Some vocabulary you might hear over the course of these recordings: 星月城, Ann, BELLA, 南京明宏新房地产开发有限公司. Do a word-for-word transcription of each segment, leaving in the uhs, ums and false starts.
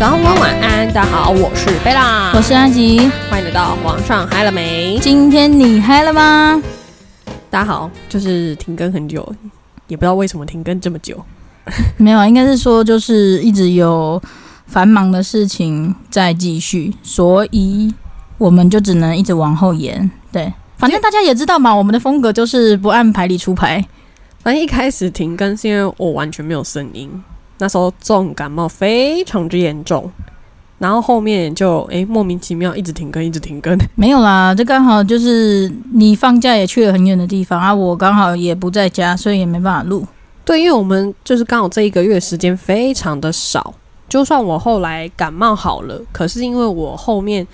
早安晚安，大家好，我是贝拉，我是安吉，欢迎来到皇上嗨了没？今天你嗨了吗？大家好，就是停更很久，也不知道为什么停更这么久。没有，应该是说就是一直有繁忙的事情在继续，所以我们就只能一直往后延。对，反正大家也知道嘛，我们的风格就是不按牌理出牌。反正一开始停更是因为我完全没有声音。那时候重感冒非常之严重，然后后面就哎、欸、莫名其妙一直停更，一直停更。没有啦，这刚好就是你放假也去了很远的地方啊，我刚好也不在家，所以也没办法录。对，因为我们就是刚好这一个月时间非常的少，就算我后来感冒好了，可是因为我后面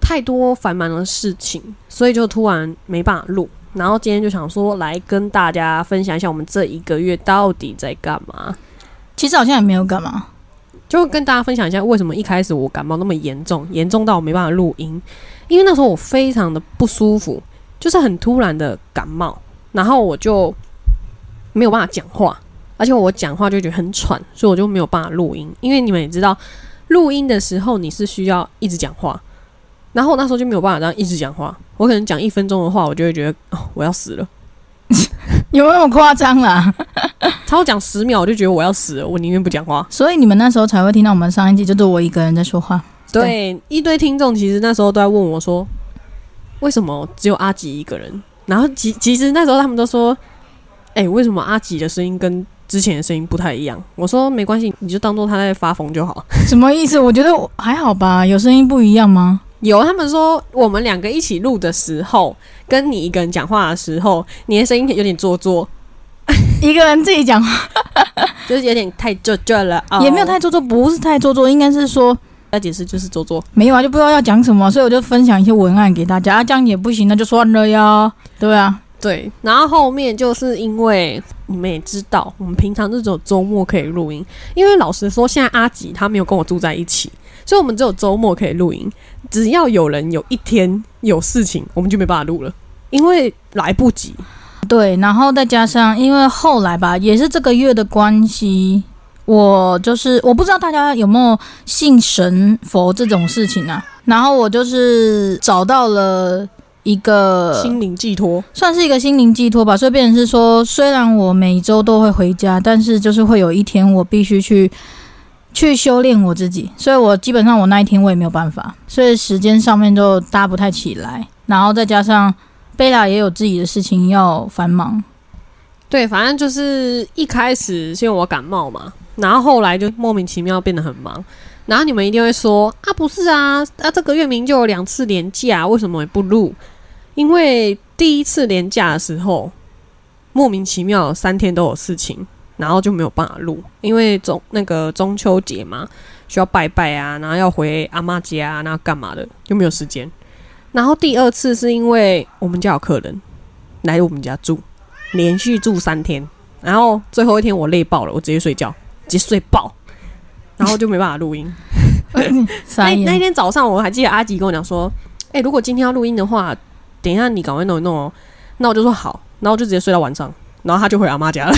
太多繁忙的事情，所以就突然没办法录。然后今天就想说来跟大家分享一下我们这一个月到底在干嘛。其实好像也没有干嘛，就跟大家分享一下为什么一开始我感冒那么严重，严重到我没办法录音，因为那时候我非常的不舒服，就是很突然的感冒，然后我就没有办法讲话，而且我讲话就觉得很喘，所以我就没有办法录音。因为你们也知道，录音的时候你是需要一直讲话，然后我那时候就没有办法这样一直讲话，我可能讲一分钟的话，我就会觉得哦，我要死了。有没有那么夸张啦？超讲十秒我就觉得我要死了，我宁愿不讲话。所以你们那时候才会听到我们上一集就是我一个人在说话。对，對一堆听众其实那时候都在问我说，为什么只有阿吉一个人？然后其其实那时候他们都说，哎、欸，为什么阿吉的声音跟之前的声音不太一样？我说没关系，你就当做他在发疯就好。什么意思？我觉得我还好吧，有声音不一样吗？有，他们说我们两个一起录的时候，跟你一个人讲话的时候，你的声音有点做作。一个人自己讲话，就是有点太做作了。哦、也没有太做作，不是太做作，应该是说要解释就是做作。没有啊，就不知道要讲什么，所以我就分享一些文案给大家。啊，这样也不行，那就算了呀。对啊，对。然后后面就是因为你们也知道，我们平常就只有周末可以录音，因为老实说，现在阿吉他没有跟我住在一起。所以我们只有周末可以录音，只要有人有一天有事情，我们就没办法录了，因为来不及。对，然后再加上因为后来吧，也是这个月的关系，我就是我不知道大家有没有信神佛这种事情啊，然后我就是找到了一个心灵寄托，算是一个心灵寄托吧，所以变成是说，虽然我每周都会回家，但是就是会有一天我必须去去修炼我自己，所以我基本上我那一天我也没有办法，所以时间上面就搭不太起来，然后再加上贝拉也有自己的事情要繁忙。对，反正就是一开始是因为我感冒嘛，然后后来就莫名其妙变得很忙，然后你们一定会说啊不是啊，啊这个月明就有两次连假，为什么也不录？因为第一次连假的时候莫名其妙三天都有事情，然后就没有办法录，因为中那个中秋节嘛，需要拜拜啊，然后要回阿嬷家啊，然后干嘛的就没有时间。然后第二次是因为我们家有客人来我们家住，连续住三天，然后最后一天我累爆了，我直接睡觉，直接睡爆，然后就没办法录音。那那天早上我还记得阿吉跟我讲说，哎、欸，如果今天要录音的话，等一下你赶快弄一弄哦。那我就说好，然后就直接睡到晚上，然后他就回阿嬷家了。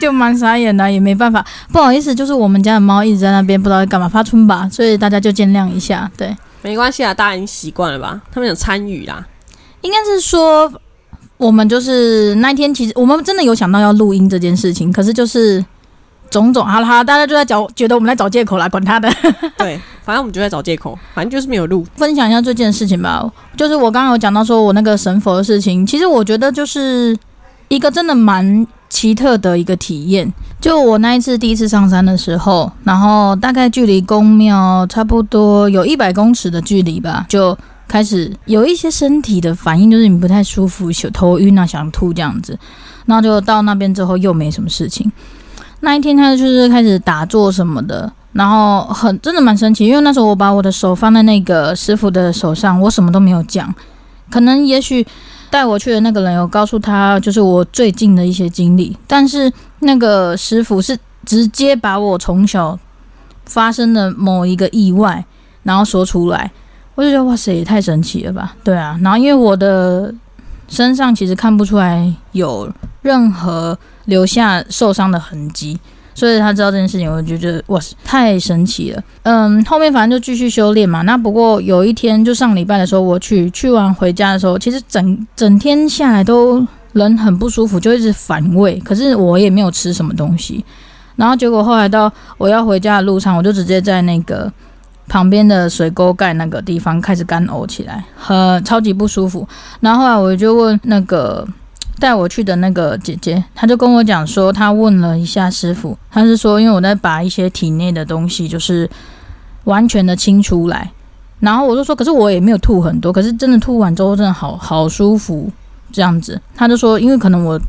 就蛮傻眼的，也没办法，不好意思，就是我们家的猫一直在那边不知道干嘛发春吧，所以大家就见谅一下。对，没关系啊，大家已经习惯了吧？他们有参与啦，应该是说我们就是那天其实我们真的有想到要录音这件事情，可是就是种种好啦，大家就在找觉得我们在找借口啦，管他的。对，反正我们就在找借口，反正就是没有录。分享一下最近的事情吧，就是我刚刚有讲到说我那个神佛的事情，其实我觉得就是一个真的蛮奇特的一个体验。就我那一次第一次上山的时候，然后大概距离宫庙差不多有一百公尺的距离吧，就开始有一些身体的反应，就是你不太舒服，头晕啊，想吐这样子。然后就到那边之后又没什么事情，那一天他就是开始打坐什么的，然后很真的蛮神奇，因为那时候我把我的手放在那个师傅的手上，我什么都没有讲，可能也许带我去的那个人有告诉他就是我最近的一些经历，但是那个师傅是直接把我从小发生的某一个意外然后说出来，我就觉得哇塞也太神奇了吧。对啊，然后因为我的身上其实看不出来有任何留下受伤的痕迹，所以他知道这件事情，我就觉得哇，太神奇了。嗯，后面反正就继续修炼嘛。那不过有一天，就上礼拜的时候，我去去完回家的时候，其实整整天下来都人很不舒服，就一直反胃。可是我也没有吃什么东西。然后结果后来到我要回家的路上，我就直接在那个旁边的水沟盖那个地方开始干呕起来，很超级不舒服。然后后来我就问那个带我去的那个姐姐，她就跟我讲说，她问了一下师傅，她是说因为我在把一些体内的东西就是完全的清出来，然后我就说，可是我也没有吐很多，可是真的吐完之后真的好好舒服这样子。她就说，因为可能我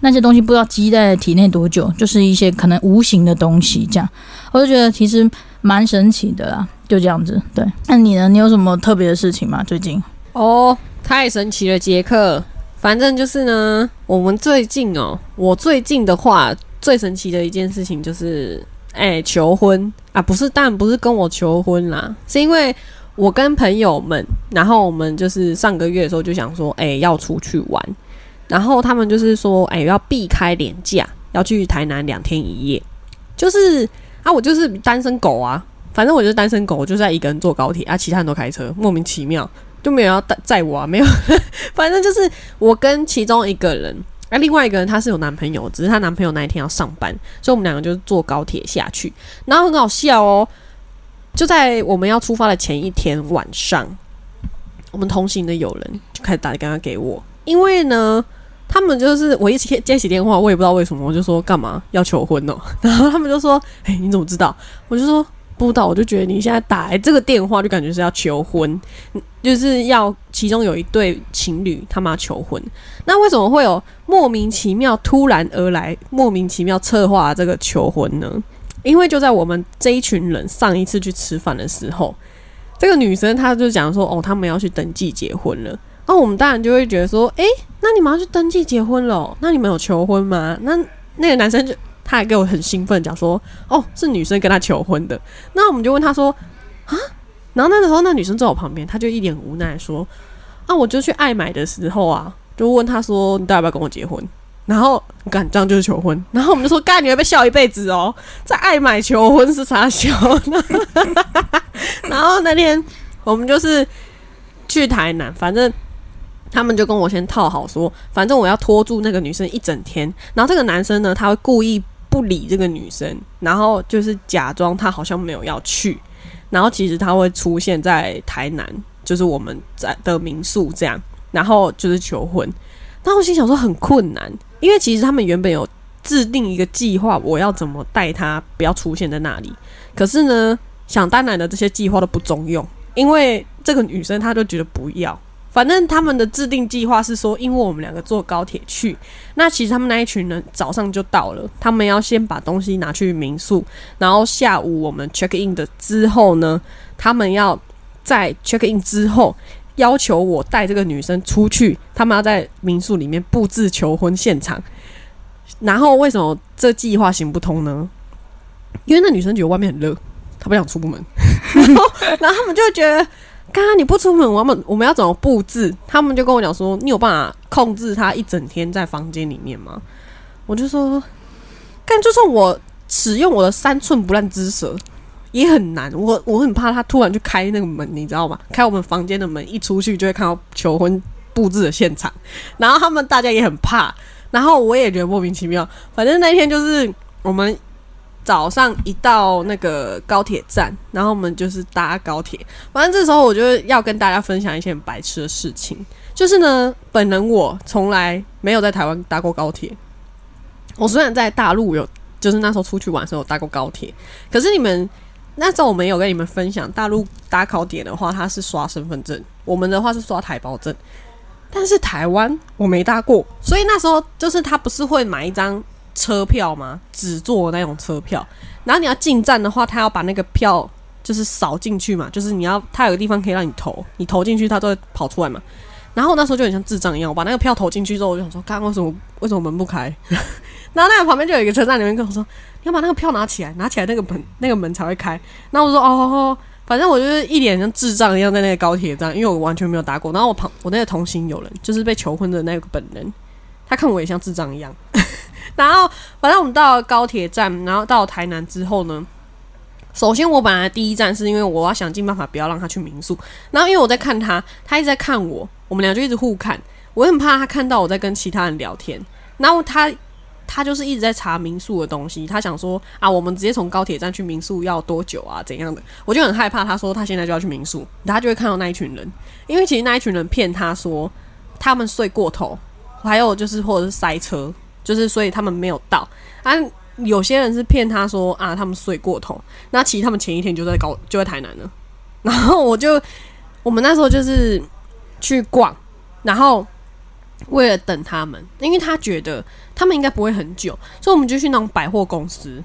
那些东西不知道积在体内多久，就是一些可能无形的东西这样。我就觉得其实蛮神奇的啦，就这样子。对，那你呢？你有什么特别的事情吗？最近？哦，太神奇了，杰克。反正就是呢，我们最近哦，我最近的话，最神奇的一件事情就是，哎，求婚啊，不是，当然不是跟我求婚啦，是因为我跟朋友们，然后我们就是上个月的时候就想说，哎，要出去玩，然后他们就是说，哎，要避开连假，要去台南两天一夜，就是啊，我就是单身狗啊，反正我就是单身狗，我就是在一个人坐高铁啊，其他人都开车，莫名其妙。就没有要载我啊，没有反正就是我跟其中一个人、啊、另外一个人她是有男朋友，只是她男朋友那一天要上班，所以我们两个就坐高铁下去。然后很好笑哦，就在我们要出发的前一天晚上，我们同行的友人就开始打电话给我，因为呢他们就是我一起接起电话，我也不知道为什么，我就说干嘛要求婚哦，然后他们就说哎、欸、你怎么知道，我就说不知道，我就觉得你现在打来这个电话就感觉是要求婚，就是要其中有一对情侣他们要求婚。那为什么会有莫名其妙突然而来莫名其妙策划这个求婚呢？因为就在我们这一群人上一次去吃饭的时候，这个女生她就讲说哦他们要去登记结婚了，那我们当然就会觉得说诶那你们要去登记结婚了、哦、那你们有求婚吗？那那个男生就他还跟我很兴奋讲说哦是女生跟他求婚的。那我们就问他说啊，然后那时候那女生在我旁边，他就一脸无奈说啊我就去爱买的时候啊就问他说你到底要不要跟我结婚，然后干这样就是求婚，然后我们就说干你会被笑一辈子哦，在爱买求婚是啥笑然后那天我们就是去台南，反正他们就跟我先套好说反正我要拖住那个女生一整天，然后这个男生呢他会故意不理这个女生，然后就是假装他好像没有要去，然后其实他会出现在台南就是我们在的民宿这样，然后就是求婚。那我心想说很困难，因为其实他们原本有制定一个计划我要怎么带他不要出现在那里，可是呢想当然的这些计划都不中用，因为这个女生她就觉得不要。反正他们的制定计划是说因为我们两个坐高铁去，那其实他们那一群人早上就到了，他们要先把东西拿去民宿，然后下午我们 check in 的之后呢他们要在 check in 之后要求我带这个女生出去，他们要在民宿里面布置求婚现场。然后为什么这计划行不通呢？因为那女生觉得外面很热，她不想出门然后然后他们就觉得刚刚你不出门我们我们要怎么布置，他们就跟我讲说你有办法控制他一整天在房间里面吗？我就说干就算我使用我的三寸不烂之舌也很难，我我很怕他突然去开那个门你知道吗，开我们房间的门一出去就会看到求婚布置的现场，然后他们大家也很怕，然后我也觉得莫名其妙。反正那天就是我们早上一到那个高铁站，然后我们就是搭高铁。反正这时候我就要跟大家分享一些很白痴的事情，就是呢，本人我从来没有在台湾搭过高铁。我虽然在大陆有，就是那时候出去玩的时候有搭过高铁，可是你们那时候我们有跟你们分享，大陆搭高铁的话，它是刷身份证，我们的话是刷台胞证。但是台湾我没搭过，所以那时候就是他不是会买一张车票吗？只坐那种车票，然后你要进站的话他要把那个票就是扫进去嘛，就是你要他有个地方可以让你投，你投进去他都会跑出来嘛。然后那时候就很像智障一样，我把那个票投进去之后我就想说干为什么为什么门不开然后那个旁边就有一个车站里面跟我说你要把那个票拿起来拿起来那个门那个门才会开，然后我就说哦哦哦，反正我就是一脸像智障一样在那个高铁站，因为我完全没有搭过。然后我旁我那个同行友人就是被求婚的那个本人，他看我也像智障一样然后反正我们到了高铁站，然后到了台南之后呢，首先我本来第一站是因为我要想尽办法不要让他去民宿，然后因为我在看他，他一直在看我，我们俩就一直互看，我很怕他看到我在跟其他人聊天，然后他他就是一直在查民宿的东西，他想说啊我们直接从高铁站去民宿要多久啊怎样的，我就很害怕他说他现在就要去民宿，他就会看到那一群人，因为其实那一群人骗他说他们睡过头，还有就是或者是塞车，就是所以他们没有到啊，有些人是骗他说啊他们睡过头，那其实他们前一天就在高就在台南了。然后我就我们那时候就是去逛，然后为了等他们，因为他觉得他们应该不会很久，所以我们就去那种百货公司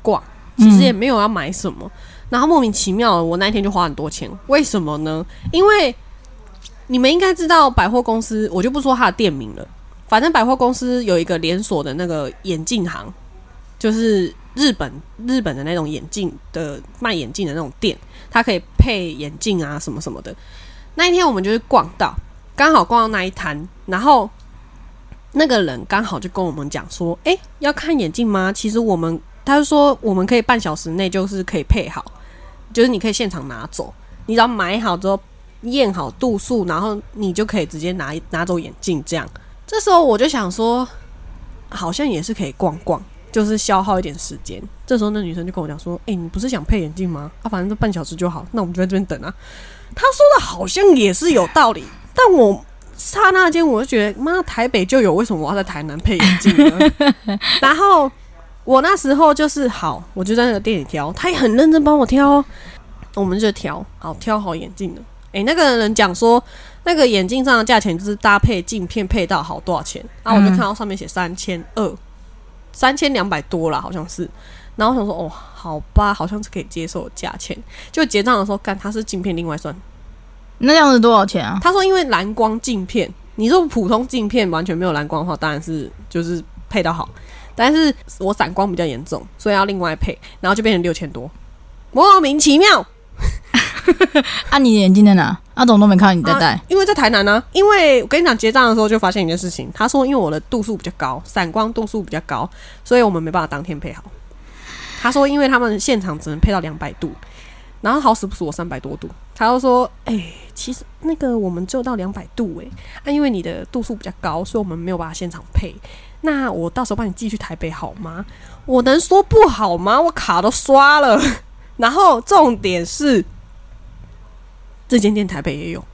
逛，其实也没有要买什么、嗯、然后莫名其妙我那一天就花很多钱，为什么呢？因为你们应该知道百货公司，我就不说它的店名了，反正百货公司有一个连锁的那个眼镜行，就是日本日本的那种眼镜的卖眼镜的那种店，它可以配眼镜啊什么什么的。那一天我们就是逛到，刚好逛到那一摊，然后那个人刚好就跟我们讲说哎、欸，要看眼镜吗？其实我们他就说我们可以半小时内就是可以配好，就是你可以现场拿走，你只要买好之后验好度数，然后你就可以直接 拿, 拿走眼镜这样。这时候我就想说好像也是可以逛逛，就是消耗一点时间。这时候那女生就跟我讲说哎、欸，你不是想配眼镜吗？啊，反正这半小时就好，那我们就在这边等啊。他说的好像也是有道理，但我刹那间我就觉得妈台北就有，为什么我要在台南配眼镜呢？然后我那时候就是好，我就在那个店里挑，他也很认真帮我挑，我们就挑好挑好眼镜了。诶、欸、那个人讲说那个眼镜上的价钱就是搭配镜片配到好多少钱啊，我就看到上面写三千二百，三千两百多啦好像是。然后我想说哦好吧，好像是可以接受的价钱，就结账的时候干他是镜片另外算。那这样子多少钱啊？他说因为蓝光镜片，你说普通镜片完全没有蓝光的话当然是就是配到好，但是我散光比较严重，所以要另外配，然后就变成六千多，莫名其妙。啊你的眼镜在哪？啊怎么都没看到你在戴、啊、因为在台南啊。因为我跟你讲结账的时候就发现一件事情，他说因为我的度数比较高，散光度数比较高，所以我们没办法当天配好，他说因为他们现场只能配到两百度，然后好死不死我三百多度，他就说哎、欸，其实那个我们就到两百度耶、欸啊、因为你的度数比较高，所以我们没有办法现场配，那我到时候帮你寄去台北好吗？我能说不好吗？我卡都刷了。然后重点是这间店台北也有。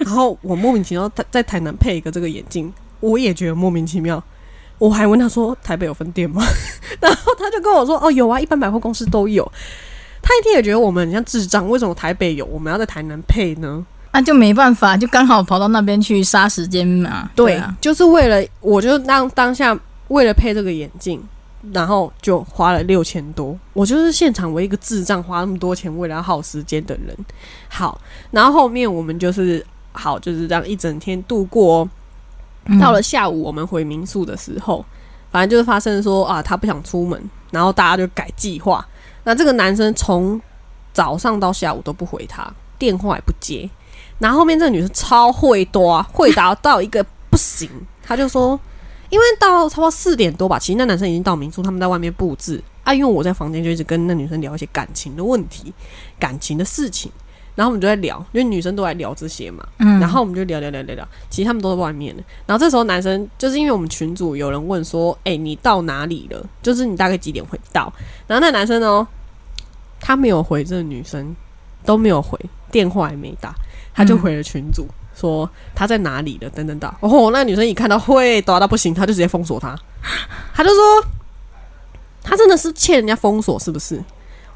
然后我莫名其妙在台南配一个这个眼镜，我也觉得莫名其妙，我还问他说台北有分店吗？然后他就跟我说哦有啊，一般百货公司都有。他一定也觉得我们很像智障，为什么台北有我们要在台南配呢？啊就没办法，就刚好跑到那边去杀时间嘛。 对, 对、啊、就是为了我就当当下为了配这个眼镜，然后就花了六千多，我就是现场我一个智障花那么多钱为了要耗时间的人。好，然后后面我们就是好就是这样一整天度过、哦嗯、到了下午我们回民宿的时候，反正就是发生说啊他不想出门，然后大家就改计划。那这个男生从早上到下午都不回他，电话也不接，然后后面这个女生超会搭，会搭到一个不行，她就说，因为到差不多四点多吧，其实那男生已经到民宿，他们在外面布置啊，因为我在房间就一直跟那女生聊一些感情的问题、感情的事情，然后我们就在聊，因为女生都在聊这些嘛，嗯，然后我们就聊聊聊聊聊，其实他们都在外面了。然后这时候男生就是因为我们群组有人问说，哎、欸，你到哪里了？就是你大概几点会到？然后那男生呢、哦？他没有回这个女生，都没有回，电话也没打，他就回了群组、嗯、说他在哪里了等等等。哦，那女生一看到会打到不行，他就直接封锁他，他就说他真的是欠人家封锁是不是？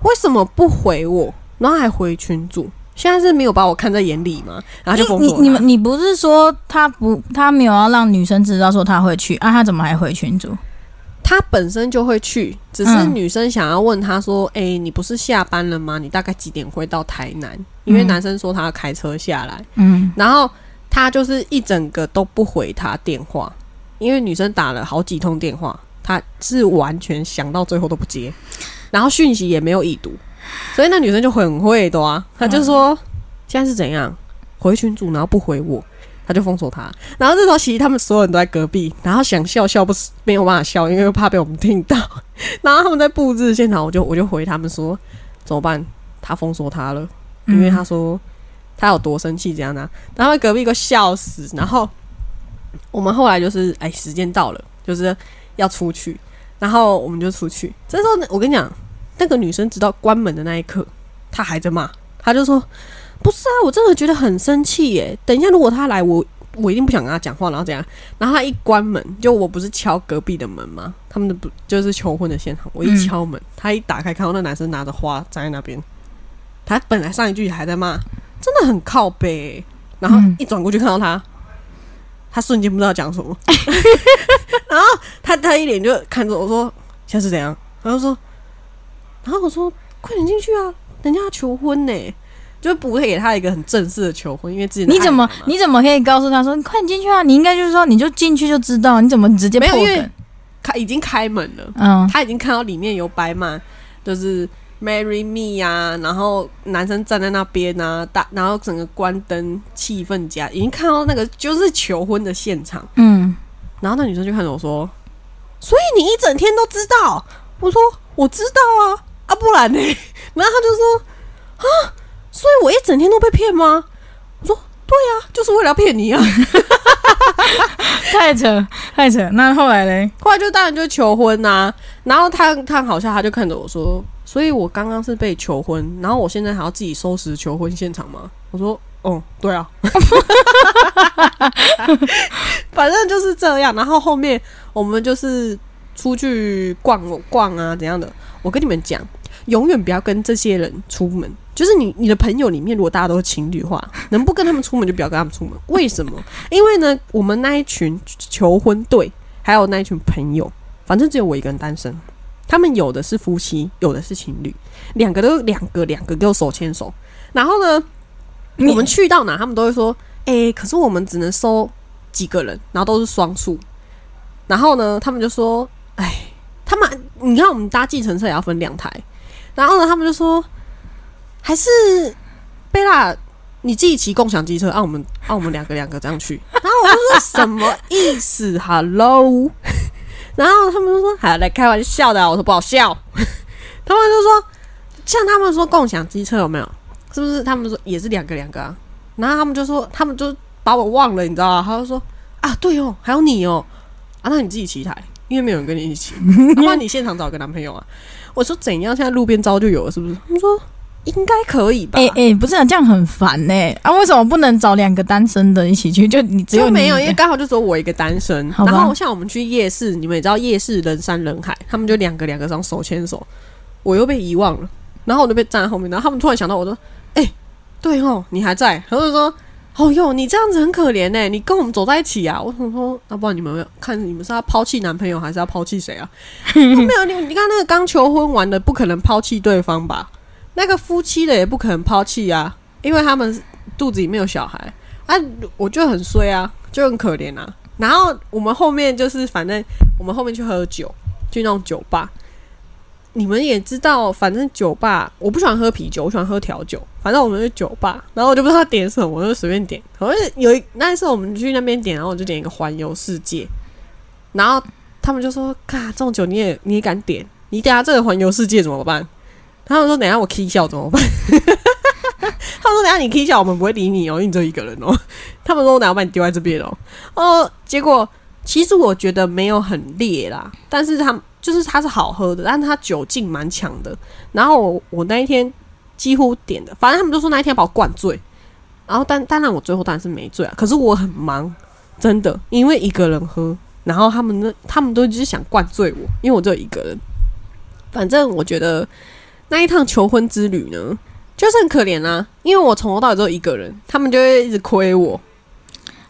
为什么不回我？然后还回群组，现在是没有把我看在眼里吗？然后就封锁他。你你你不是说他不他没有要让女生知道说他会去啊？他怎么还回群组？他本身就会去，只是女生想要问他说：“哎、嗯欸，你不是下班了吗？你大概几点会到台南？”因为男生说他要开车下来，嗯，然后他就是一整个都不回他电话，因为女生打了好几通电话，他是完全想到最后都不接，然后讯息也没有已读，所以那女生就很会的啊，他就说、嗯、现在是怎样回群组，然后不回我，他就封锁他。然后这时候其实他们所有人都在隔壁，然后想笑笑不没有办法笑，因为怕被我们听到。然后他们在布置现场，我就我就回他们说怎么办？他封锁他了，因为他说他有多生气这样呢、啊。然后隔壁都笑死。然后我们后来就是哎，时间到了，就是要出去，然后我们就出去。这时候我跟你讲，那个女生直到关门的那一刻，她还在骂，她就说。不是啊，我真的觉得很生气耶！等一下，如果他来，我我一定不想跟他讲话，然后这样。然后他一关门，就我不是敲隔壁的门吗？他们的不就是求婚的现场？我一敲门，嗯、他一打开，看到那男生拿着花站在那边。他本来上一句还在骂，真的很靠北耶。然后一转过去看到他，他瞬间不知道讲什么。然后他他一脸就看着我说：“现在是怎样？”然后说，然后我说：“快点进去啊，人家要求婚呢。”就不会给他一个很正式的求婚，因为自己你怎么你怎么可以告诉他说你快进去啊？你应该就是说你就进去就知道，你怎么直接破梗？没有，因为他已经开门了，嗯，他已经看到里面有摆满就是 marry me 啊，然后男生站在那边啊，大然后整个关灯气氛佳，已经看到那个就是求婚的现场，嗯，然后那女生就看着我说，所以你一整天都知道？我说我知道啊，啊不然呢？然后他就说啊。所以我一整天都被骗吗？我说对啊，就是为了要骗你啊！太扯太扯。那后来嘞？后来就当然就求婚啊。然后他他好像他就看着我说，所以我刚刚是被求婚，然后我现在还要自己收拾求婚现场吗？我说哦、嗯，对啊。反正就是这样。然后后面我们就是出去逛逛啊，怎样的？我跟你们讲，永远不要跟这些人出门。就是你你的朋友里面，如果大家都是情侣的话，能不跟他们出门就不要跟他们出门。为什么？因为呢，我们那一群求婚队，还有那一群朋友，反正只有我一个人单身。他们有的是夫妻，有的是情侣，两个都两个两个都手牵手。然后呢，我们去到哪，他们都会说：“哎、欸，可是我们只能收几个人，然后都是双数。”然后呢，他们就说：“哎，他们你看我们搭计程车也要分两台。”然后呢，他们就说。还是贝拉，你自己骑共享机车，啊我们啊我们两个两个这样去。然后我就说什么意思 ？Hello， 然后他们就说还来开玩笑的、啊，我说不好笑。他们就说像他们说共享机车有没有？是不是他们说也是两个两个啊？然后他们就说他们就把我忘了，你知道吗？他就说啊对哦，还有你哦，啊那你自己骑一台，因为没有人跟你一起，不然你现场找个男朋友啊。我说怎样？现在路边招就有了，是不是？他们说。应该可以吧？哎、欸、哎、欸，不是啊，这样很烦哎、欸！啊，为什么不能找两个单身的一起去？就你只有你就没有，因为刚好就只有我一个单身。然后像我们去夜市，你们也知道夜市人山人海，他们就两个两个这样手牵手，我又被遗忘了。然后我就被站在后面，然后他们突然想到我说：“哎、欸，对哦，你还在。”然后就说：“哦哟，你这样子很可怜哎、欸，你跟我们走在一起啊！”我想说，那、啊、不然你们看你们是要抛弃男朋友还是要抛弃谁啊？没有你，你看那个刚求婚完的，不可能抛弃对方吧？那个夫妻的也不可能抛弃啊，因为他们肚子里面有小孩啊，我就很衰啊，就很可怜啊。然后我们后面就是，反正我们后面去喝酒，去那种酒吧。你们也知道，反正酒吧我不喜欢喝啤酒，我喜欢喝调酒。反正我们去酒吧，然后我就不知道点什么，我就随便点。好像有一那一次我们去那边点，然后我就点一个环游世界，然后他们就说：“嘎，这种酒你也你也敢点？你等下这个环游世界怎么办？”他们说：“等一下我 K 笑怎么办？”他们说：“等一下你 K 笑，我们不会理你哦、喔，因为你只有一个人哦、喔。”他们说：“我等一下把你丢在这边哦。”哦，结果其实我觉得没有很烈啦，但是他就是它是好喝的，但是它酒劲蛮强的。然后我我那一天几乎点的，反正他们就说那一天把我灌醉。然后但当然我最后当然是没醉啊，可是我很忙，真的，因为一个人喝。然后他们呢，他们都就是想灌醉我，因为我只有一个人。反正我觉得。那一趟求婚之旅呢，就是很可怜啊，因为我从头到尾只有一个人，他们就会一直亏我，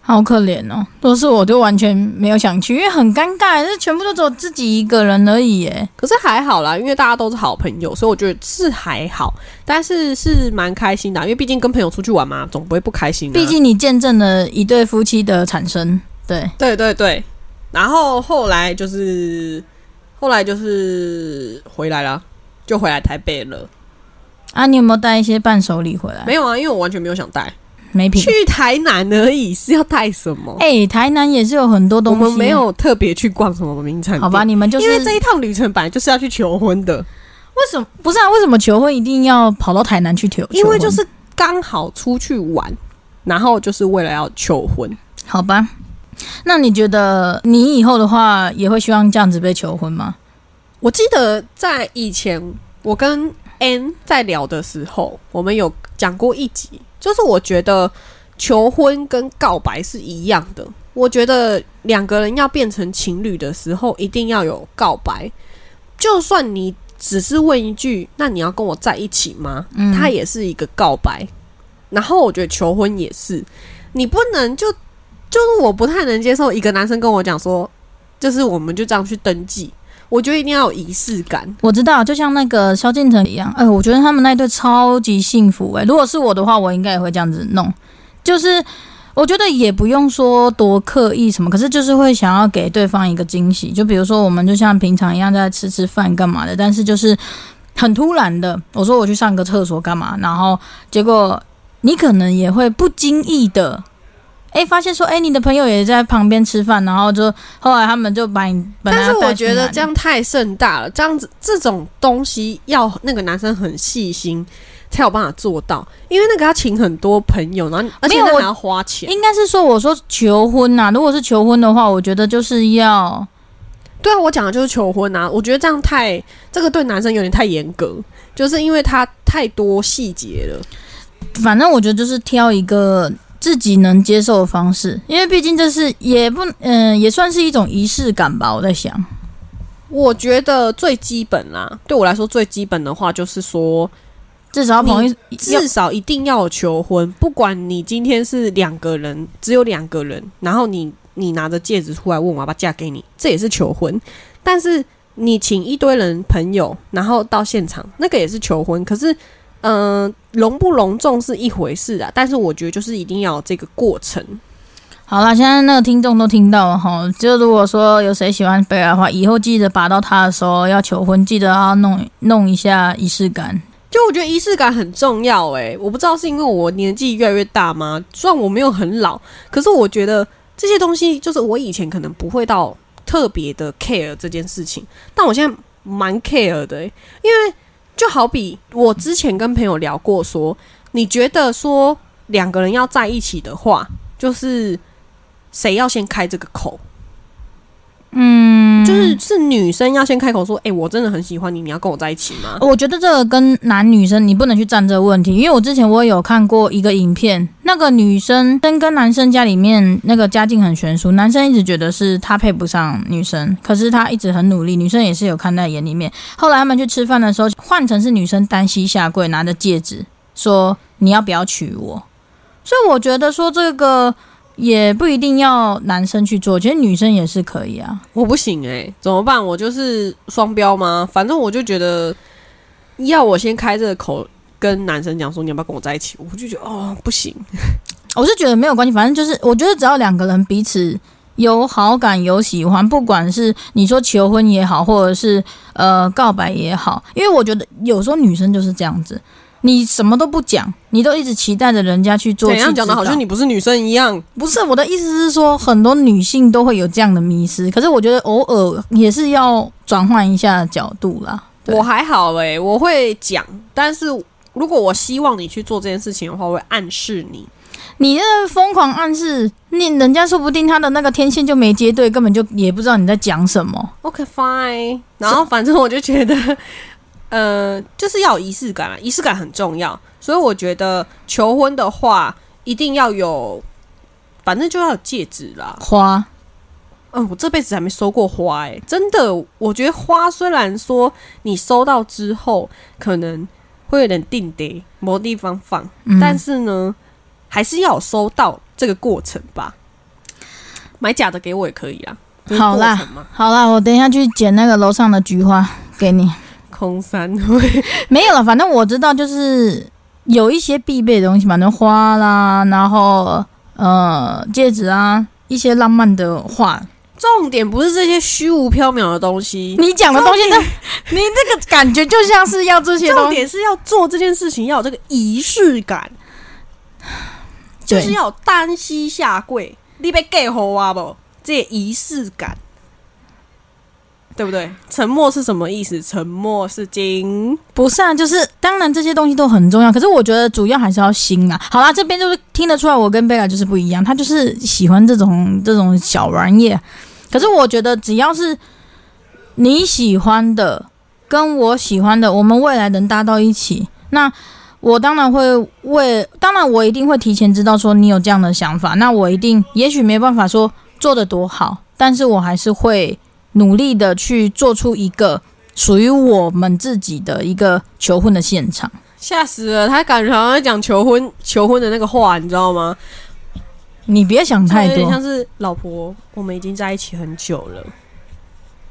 好可怜哦。都是我就完全没有想去，因为很尴尬，就全部都只有自己一个人而已耶。可是还好啦，因为大家都是好朋友，所以我觉得是还好，但是是蛮开心的、啊，因为毕竟跟朋友出去玩嘛，总不会不开心、啊。毕竟你见证了一对夫妻的产生，对，对对对。然后后来就是后来就是回来啦。就回来台北了啊！你有没有带一些伴手礼回来？没有啊，因为我完全没有想带。没品。去台南而已是要带什么？哎、欸，台南也是有很多东西，我们没有特别去逛什么名产店。好吧，你们就是因为这一趟旅程本来就是要去求婚的。为什么不是啊？为什么求婚一定要跑到台南去求？因为就是刚好出去玩，然后就是为了要求婚。好吧，那你觉得你以后的话也会希望这样子被求婚吗？我记得在以前我跟 Ann 在聊的时候，我们有讲过一集，就是我觉得求婚跟告白是一样的。我觉得两个人要变成情侣的时候一定要有告白，就算你只是问一句那你要跟我在一起吗、嗯、它也是一个告白。然后我觉得求婚也是，你不能就就是我不太能接受一个男生跟我讲说就是我们就这样去登记，我觉得一定要有仪式感。我知道，就像那个萧敬腾一样，哎、欸，我觉得他们那一对超级幸福、欸。哎，如果是我的话，我应该也会这样子弄。就是我觉得也不用说多刻意什么，可是就是会想要给对方一个惊喜。就比如说，我们就像平常一样在吃吃饭干嘛的，但是就是很突然的，我说我去上个厕所干嘛，然后结果你可能也会不经意的。哎、欸，发现说，哎、欸，你的朋友也在旁边吃饭，然后就后来他们就把你本来要带去哪里。但是我觉得这样太盛大了，这样子这种东西要那个男生很细心才有办法做到，因为那个要请很多朋友，然后而且那还要花钱。应该是说，我说求婚啊，如果是求婚的话，我觉得就是要，对啊，我讲的就是求婚啊。我觉得这样太这个对男生有点太严格，就是因为他太多细节了。反正我觉得就是挑一个自己能接受的方式，因为毕竟这是也不嗯、呃、也算是一种仪式感吧。我在想，我觉得最基本啦、啊，对我来说最基本的话就是说，至少朋友至少一定要有求婚，不管你今天是两个人，只有两个人，然后你你拿着戒指出来问我要不要嫁给你，这也是求婚。但是你请一堆人朋友，然后到现场，那个也是求婚。可是。嗯，隆不隆重是一回事啊，但是我觉得就是一定要有这个过程。好啦，现在那个听众都听到了齁，就如果说有谁喜欢贝尔的话，以后记得拔到他的时候要求婚，记得要弄弄一下仪式感。就我觉得仪式感很重要欸，我不知道是因为我年纪越来越大吗？虽然我没有很老，可是我觉得这些东西就是我以前可能不会到特别的 care 这件事情，但我现在蛮 care 的欸，因为就好比我之前跟朋友聊过说，你觉得说两个人要在一起的话，就是谁要先开这个口？嗯，就是是女生要先开口说，哎、欸，我真的很喜欢你，你要跟我在一起吗？我觉得这个跟男女生你不能去站这个问题，因为我之前我有看过一个影片，那个女生跟男生家里面那个家境很悬殊，男生一直觉得是他配不上女生，可是他一直很努力，女生也是有看在眼里面。后来他们去吃饭的时候，换成是女生单膝下跪，拿着戒指说你要不要娶我？所以我觉得说这个。也不一定要男生去做，其实女生也是可以啊。我不行欸，怎么办？我就是双标吗？反正我就觉得，要我先开这个口跟男生讲说你要不要跟我在一起，我就觉得哦不行。我是觉得没有关系，反正就是我觉得只要两个人彼此有好感有喜欢，不管是你说求婚也好，或者是呃告白也好，因为我觉得有时候女生就是这样子。你什么都不讲，你都一直期待着人家去做。怎样讲的好像你不是女生一样？不是，我的意思是说，很多女性都会有这样的迷思。可是我觉得偶尔也是要转换一下角度啦。我还好欸，我会讲，但是如果我希望你去做这件事情的话，我会暗示你。你那疯狂暗示，你人家说不定他的那个天线就没接对，根本就也不知道你在讲什么。OK fine， 然后反正我就觉得。呃，就是要有仪式感啦，仪式感很重要，所以我觉得求婚的话一定要有，反正就要有戒指啦，花。嗯，我这辈子还没收过花欸，真的，我觉得花虽然说你收到之后可能会有点定得某地方放，嗯，但是呢，还是要有收到这个过程吧。买假的给我也可以啦。好啦，好啦，我等一下去捡那个楼上的菊花给你。空三会没有了，反正我知道就是有一些必备的东西，反正花啦，然后呃戒指啊，一些浪漫的话。重点不是这些虚无缥缈的东西，你讲的东西，你这个感觉就像是要这些东西。重点是要做这件事情，要有这个仪式感。就是要单膝下跪，你要嫁乎我不？这仪式感，对不对？沉默是什么意思？沉默是金？不是啊，就是当然这些东西都很重要，可是我觉得主要还是要心啦。好啦，这边就是听得出来，我跟贝拉就是不一样，他就是喜欢这种这种小玩意。可是我觉得只要是你喜欢的，跟我喜欢的，我们未来能搭到一起，那我当然会为，当然我一定会提前知道说你有这样的想法，那我一定，也许没办法说做得多好，但是我还是会努力的去做出一个属于我们自己的一个求婚的现场。吓死了，他感觉好像在讲求婚，求婚的那个话，你知道吗？你别想太多，有点像是老婆，我们已经在一起很久了。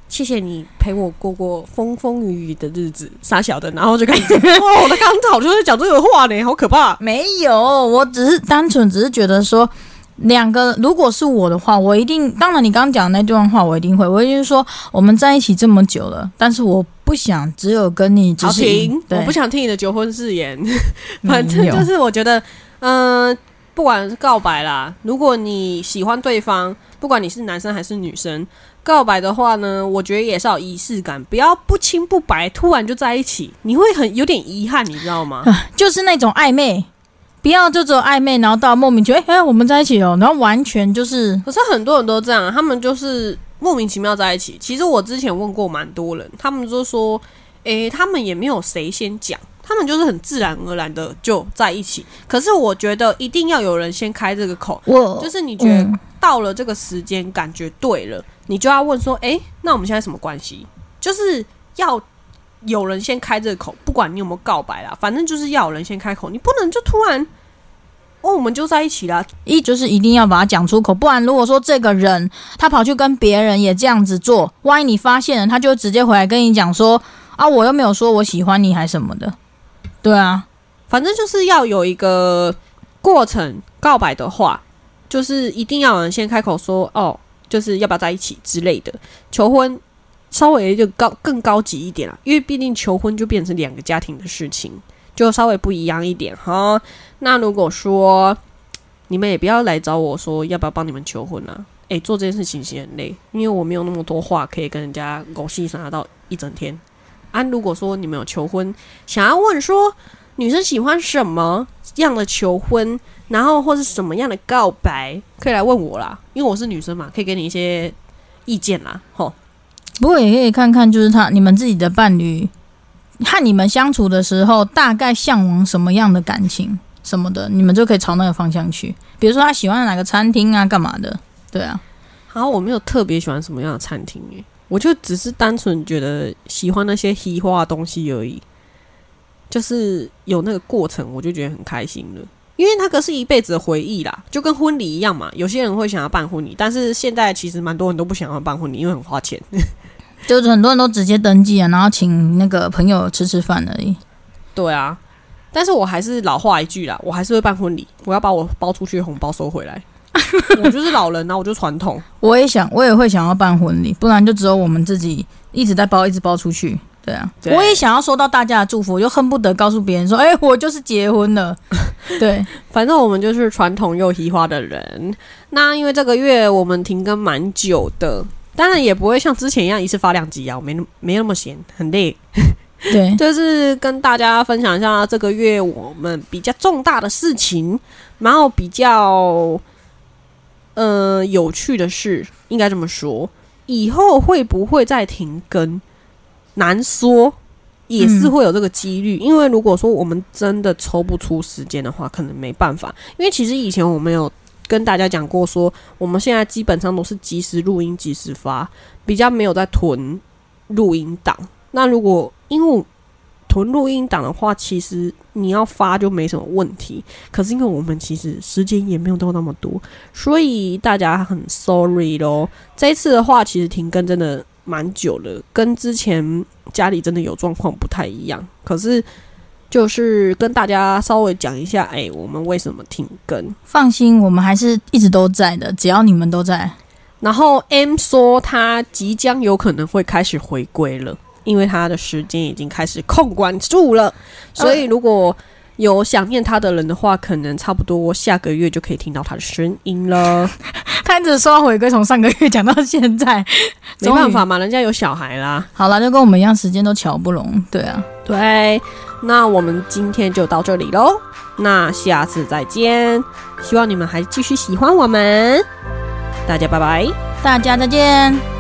谢谢你陪我过过风风雨雨的日子，傻小的，然后就开始哇，我的刚好就是讲这个话呢，好可怕！没有，我只是单纯只是觉得说，两个如果是我的话，我一定，当然你刚刚讲的那段话我一定会，我一定说我们在一起这么久了，但是我不想只有跟你只是赢，我不想听你的求婚誓言，反正就是我觉得，嗯、呃，不管是告白啦，如果你喜欢对方，不管你是男生还是女生。告白的话呢，我觉得也是要有仪式感，不要不清不白，突然就在一起，你会很有点遗憾，你知道吗？就是那种暧昧，不要就只有暧昧，然后到莫名其妙，哎、欸欸，我们在一起了，然后完全就是。可是很多人都这样、啊，他们就是莫名其妙在一起。其实我之前问过蛮多人，他们就说，哎、欸，他们也没有谁先讲，他们就是很自然而然的就在一起。可是我觉得一定要有人先开这个口，就是你觉得到了这个时间、嗯，感觉对了。你就要问说，哎、欸，那我们现在什么关系？就是要有人先开这个口，不管你有没有告白啦，反正就是要有人先开口，你不能就突然，哦，我们就在一起啦。一就是一定要把它讲出口，不然如果说这个人他跑去跟别人也这样子做，万一你发现了，他就直接回来跟你讲说，啊，我又没有说我喜欢你还什么的。对啊，反正就是要有一个过程。告白的话，就是一定要有人先开口说，哦。就是要不要在一起之类的。求婚稍微就高更高级一点啦，因为毕竟求婚就变成两个家庭的事情，就稍微不一样一点哈。那如果说你们也不要来找我说要不要帮你们求婚啦、啊，哎、欸，做这件事情其实很累，因为我没有那么多话可以跟人家狗戏啥到一整天啊。如果说你们有求婚，想要问说女生喜欢什么样的求婚，然后或是什么样的告白，可以来问我啦，因为我是女生嘛，可以给你一些意见啦。吼，不过也可以看看，就是他你们自己的伴侣和你们相处的时候，大概向往什么样的感情什么的，你们就可以朝那个方向去。比如说他喜欢哪个餐厅啊，干嘛的，对啊。好，我没有特别喜欢什么样的餐厅耶，我就只是单纯觉得喜欢那些嘻哈的东西而已。就是有那个过程，我就觉得很开心了，因为那个是一辈子的回忆啦，就跟婚礼一样嘛。有些人会想要办婚礼，但是现在其实蛮多人都不想要办婚礼，因为很花钱，就是很多人都直接登记了，然后请那个朋友吃吃饭而已。对啊，但是我还是老话一句啦，我还是会办婚礼，我要把我包出去的红包收回来。我就是老人啊，我就传统。我也想，我也会想要办婚礼，不然就只有我们自己一直在包，一直包出去。对啊，对，我也想要收到大家的祝福，我就恨不得告诉别人说：“哎、欸，我就是结婚了。”对，反正我们就是传统又嘻哈的人。那因为这个月我们停更蛮久的，当然也不会像之前一样一次发两集啊，我没没那么闲，很累。对，就是跟大家分享一下这个月我们比较重大的事情，然后比较呃有趣的事，应该这么说。以后会不会再停更？难说，也是会有这个几率、嗯、因为如果说我们真的抽不出时间的话，可能没办法。因为其实以前我们有跟大家讲过说，我们现在基本上都是即时录音即时发，比较没有在囤录音档。那如果因为囤录音档的话，其实你要发就没什么问题，可是因为我们其实时间也没有到那么多，所以大家很 sorry 咯。这一次的话其实停更真的蛮久了，跟之前家里真的有状况不太一样，可是就是跟大家稍微讲一下，哎、欸，我们为什么停更。放心，我们还是一直都在的，只要你们都在。然后 M 说他即将有可能会开始回归了，因为他的时间已经开始控管住了，所以如果有想念他的人的话，可能差不多下个月就可以听到他的声音了。他一直说回归，从上个月讲到现在，没办法嘛，人家有小孩啦。好啦，就跟我们一样，时间都瞧不拢。对啊，对。那我们今天就到这里咯，那下次再见，希望你们还继续喜欢我们，大家拜拜，大家再见。